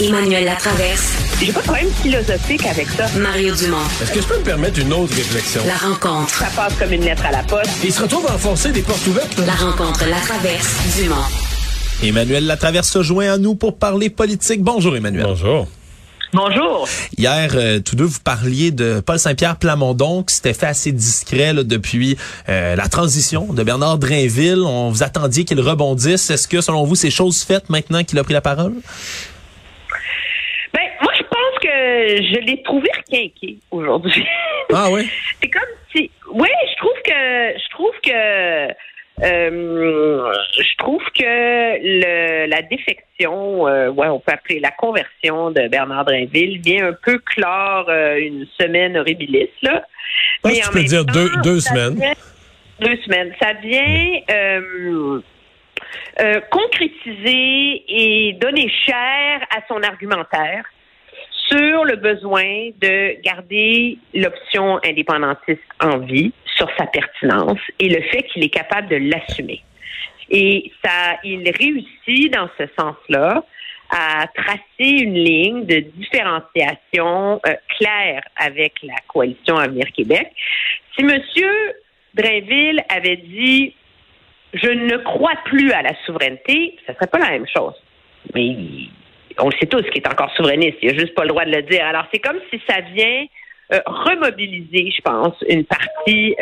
Emmanuel Latraverse. J'ai pas de problème philosophique avec ça. Mario Dumont. Est-ce que je peux me permettre une autre réflexion? La rencontre. Ça passe comme une lettre à la poste. Et il se retrouve à enfoncer des portes ouvertes. La rencontre Latraverse Dumont. Emmanuel Latraverse se joint à nous pour parler politique. Bonjour Emmanuel. Bonjour. Bonjour. Hier, tous deux, vous parliez de Paul Saint-Pierre Plamondon, qui s'était fait assez discret là, depuis la transition de Bernard Drainville. On vous attendiez qu'il rebondisse. Est-ce que, selon vous, c'est chose faite maintenant qu'il a pris la parole? Ben, moi, je pense que je l'ai trouvé requinqué aujourd'hui. Ah oui? C'est comme si... Oui, je trouve que la défection, on peut appeler la conversion de Bernard Drainville vient un peu clore une semaine horribiliste là. Mais tu peux dire deux semaines. Deux semaines, ça vient concrétiser et donner chair à son argumentaire sur le besoin de garder l'option indépendantiste en vie, sur sa pertinence et le fait qu'il est capable de l'assumer. Et ça, il réussit dans ce sens-là à tracer une ligne de différenciation claire avec la Coalition Avenir Québec. Si M. Drainville avait dit « Je ne crois plus à la souveraineté », ça ne serait pas la même chose. Mais on le sait tous qu'il est encore souverainiste, il n'a juste pas le droit de le dire. Alors c'est comme si ça vient... remobiliser, je pense, une partie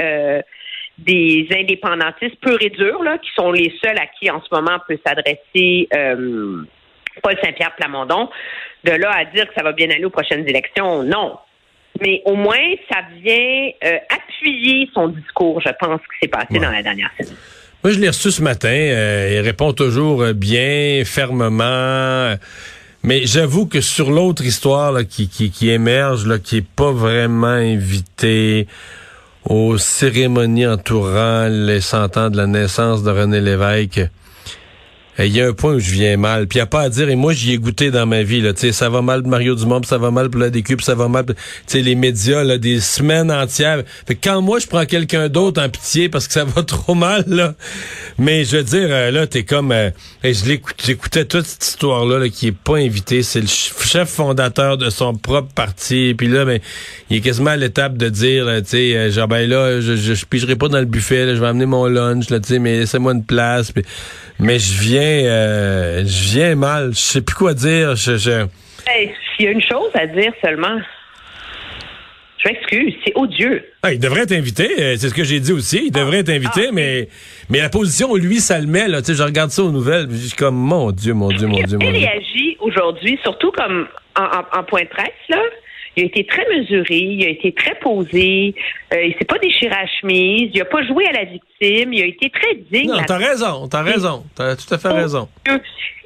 des indépendantistes purs et durs, là, qui sont les seuls à qui, en ce moment, peut s'adresser Paul Saint-Pierre Plamondon. De là à dire que ça va bien aller aux prochaines élections, non. Mais au moins, ça vient appuyer son discours, je pense, qui s'est passé dans la dernière semaine. Moi, je l'ai reçu ce matin. Il répond toujours bien, fermement... Mais j'avoue que sur l'autre histoire là, qui émerge, là, qui est pas vraiment invitée aux cérémonies entourant les 100 ans de la naissance de René Lévesque, il y a un point où je viens mal. Puis il n'y a pas à dire, et moi j'y ai goûté dans ma vie, là, tu sais, ça va mal pour Mario Dumont, puis ça va mal pour l'ADQ, puis ça va mal pour, tu sais, les médias, là, des semaines entières. Fait que quand moi je prends quelqu'un d'autre en pitié parce que ça va trop mal, là, mais je veux dire, là, t'es comme, j'écoutais toute cette histoire-là, là, qui est pas invitée, c'est le chef fondateur de son propre parti, puis là, ben, il est quasiment à l'étape de dire, tu sais, genre, ben là, je pigerai pas dans le buffet, là, je vais amener mon lunch, là, tu sais, mais laissez-moi une place, puis... Mais je viens mal. Je sais plus quoi dire. Hey, s'il y a une chose à dire seulement, je m'excuse, c'est odieux. Ah, il devrait être invité. C'est ce que j'ai dit aussi. Il devrait être invité, mais la position, lui, ça le met. Là. Je regarde ça aux nouvelles. Je suis comme, mon Dieu. Il réagit aujourd'hui, surtout comme en point de presse, là. Il a été très mesuré, il a été très posé, il s'est pas déchiré à la chemise, il a pas joué à la victime, il a été très digne. Non, t'as raison, t'as tout à fait raison.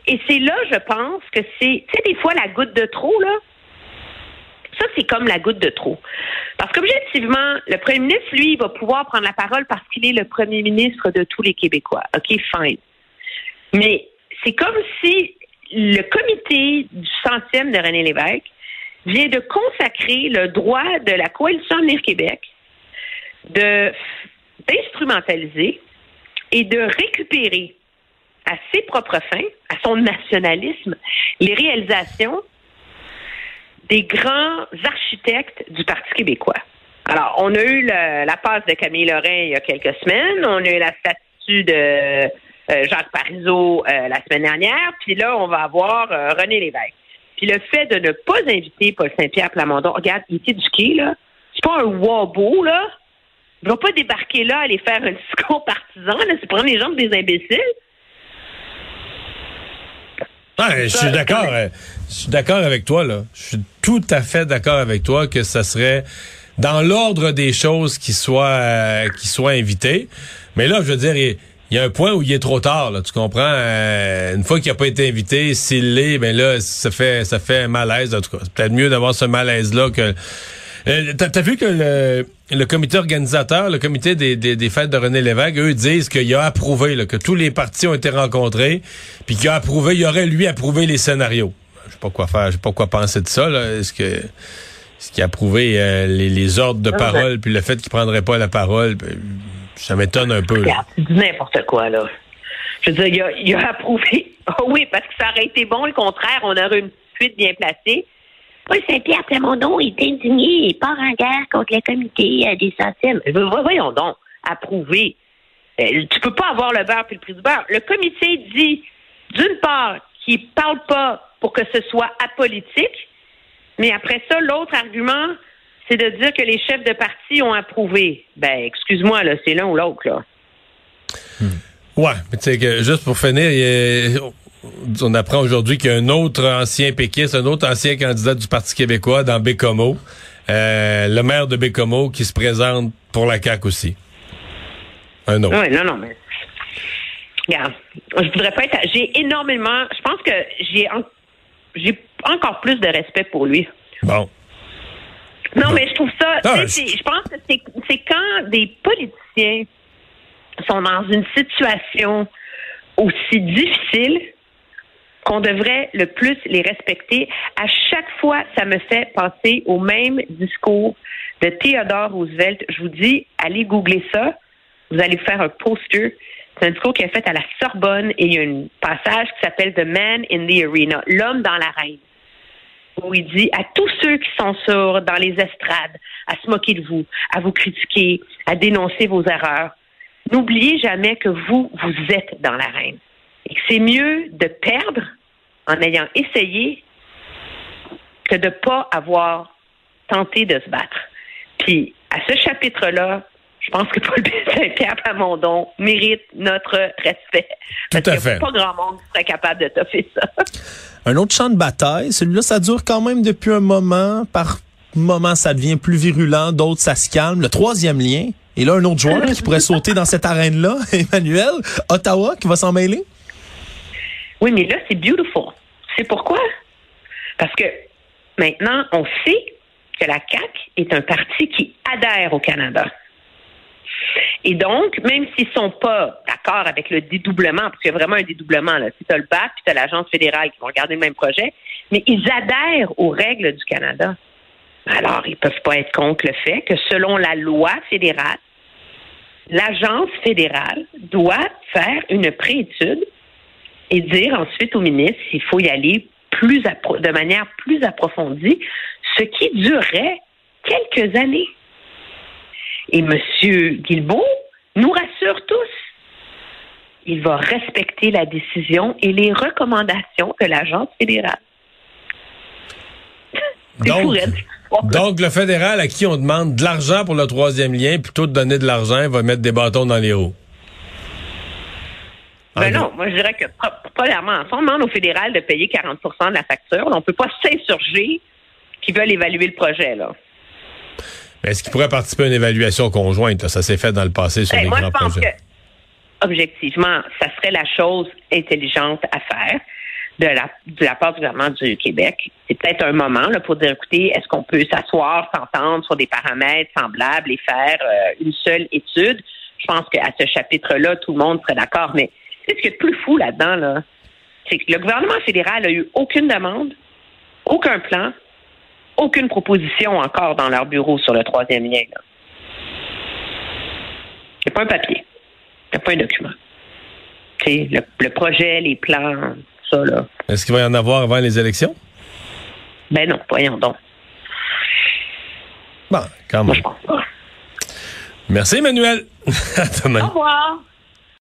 Et c'est là, je pense, que c'est... Tu sais, des fois, la goutte de trop, là, ça, c'est comme la goutte de trop. Parce qu'objectivement, le premier ministre, lui, il va pouvoir prendre la parole parce qu'il est le premier ministre de tous les Québécois. OK, fine. Mais c'est comme si le comité du 100e de René Lévesque vient de consacrer le droit de la Coalition Avenir Québec d'instrumentaliser et de récupérer à ses propres fins, à son nationalisme, les réalisations des grands architectes du Parti québécois. Alors, on a eu la passe de Camille Laurin il y a quelques semaines, on a eu la statue de Jacques Parizeau la semaine dernière, puis là, on va avoir René Lévesque. Puis le fait de ne pas inviter Paul Saint-Pierre Plamondon, regarde, il est éduqué, là. C'est pas un wabo, là. Il va pas débarquer là, aller faire un discours partisan, là. C'est prendre les jambes des imbéciles. Ouais, je suis d'accord. Je suis d'accord avec toi, là. Je suis tout à fait d'accord avec toi que ça serait dans l'ordre des choses qu'il soit invité. Mais là, je veux dire... Il y a un point où il est trop tard, là, tu comprends? Une fois qu'il n'a pas été invité, s'il l'est, ben là, ça fait un malaise, en tout cas. C'est peut-être mieux d'avoir ce malaise-là que... T'as vu que le comité organisateur, le comité des fêtes de René Lévesque, eux disent qu'il a approuvé, là, que tous les partis ont été rencontrés, puis qu'il a approuvé, il aurait, lui, approuvé les scénarios. Je sais pas quoi faire, je sais pas quoi penser de ça, là. Est-ce qu'il a approuvé les ordres de parole, puis le fait qu'il prendrait pas la parole... Ben, ça m'étonne un peu. Regarde, tu dis n'importe quoi, là. Je veux dire, il a approuvé. Ah oui, parce que ça aurait été bon, le contraire. On aurait une fuite bien placée. Paul Saint-Pierre Plamondon est indigné et part en guerre contre le comité des centimes. Voyons donc, approuver. Tu peux pas avoir le beurre puis le prix du beurre. Le comité dit, d'une part, qu'il ne parle pas pour que ce soit apolitique, mais après ça, l'autre argument, c'est de dire que les chefs de parti ont approuvé. Ben, excuse-moi, là, c'est l'un ou l'autre, là. Ouais, mais tu sais que, juste pour finir, on apprend aujourd'hui qu'il y a un autre ancien péquiste, un autre ancien candidat du Parti québécois dans Bécomo, le maire de Bécomo, qui se présente pour la CAQ aussi. Un autre. Oui, non, mais... Regarde, je voudrais pas être... Je pense que j'ai encore plus de respect pour lui. Bon. Non, mais je trouve ça... Je pense que c'est quand des politiciens sont dans une situation aussi difficile qu'on devrait le plus les respecter. À chaque fois, ça me fait penser au même discours de Théodore Roosevelt. Je vous dis, allez googler ça. Vous allez faire un poster. C'est un discours qui est fait à la Sorbonne et il y a un passage qui s'appelle « The Man in the Arena », l'homme dans l'arène, où il dit à tous ceux qui sont sourds dans les estrades, à se moquer de vous, à vous critiquer, à dénoncer vos erreurs, n'oubliez jamais que vous êtes dans l'arène. Et que c'est mieux de perdre en ayant essayé que de ne pas avoir tenté de se battre. Puis, à ce chapitre-là, je pense que Paul Saint-Pierre Plamondon mérite notre respect. Parce qu'il n'y a pas grand monde qui serait capable de toffer ça. Un autre champ de bataille, celui-là, ça dure quand même depuis un moment. Par moment, ça devient plus virulent. D'autres, ça se calme. Le troisième lien, et là, un autre joueur qui pourrait sauter dans cette arène-là, Emmanuel, Ottawa, qui va s'en mêler. Oui, mais là, c'est beautiful. C'est pourquoi? Parce que maintenant, on sait que la CAQ est un parti qui adhère au Canada. Et donc, même s'ils ne sont pas d'accord avec le dédoublement, parce qu'il y a vraiment un dédoublement, là, si tu as le BAC, puis tu as l'Agence fédérale qui vont regarder le même projet, mais ils adhèrent aux règles du Canada. Alors, ils ne peuvent pas être contre le fait que, selon la loi fédérale, l'Agence fédérale doit faire une préétude et dire ensuite au ministre s'il faut y aller de manière plus approfondie, ce qui durerait quelques années. Et M. Guilbeault nous rassure tous. Il va respecter la décision et les recommandations de l'Agence fédérale. Donc, le fédéral à qui on demande de l'argent pour le troisième lien, plutôt de donner de l'argent, il va mettre des bâtons dans les roues. Non, moi je dirais que, premièrement, on demande au fédéral de payer 40 % de la facture. On ne peut pas s'insurger qu'ils veulent évaluer le projet, là. Est-ce qu'il pourrait participer à une évaluation conjointe? Là? Ça s'est fait dans le passé sur les grands projets. Moi, je pense que, objectivement, ça serait la chose intelligente à faire de la part du gouvernement du Québec. C'est peut-être un moment là, pour dire, écoutez, est-ce qu'on peut s'asseoir, s'entendre sur des paramètres semblables et faire une seule étude? Je pense qu'à ce chapitre-là, tout le monde serait d'accord. Mais ce qui est plus fou là-dedans, là, c'est que le gouvernement fédéral n'a eu aucune demande, aucun plan, aucune proposition encore dans leur bureau sur le troisième lien. Il n'y a pas un papier. Il n'y a pas un document. Le projet, les plans, ça, là. Est-ce qu'il va y en avoir avant les élections? Ben non, voyons donc. Bon, quand même. Moi, je pense pas. Merci, Emmanuel. À demain. Au revoir.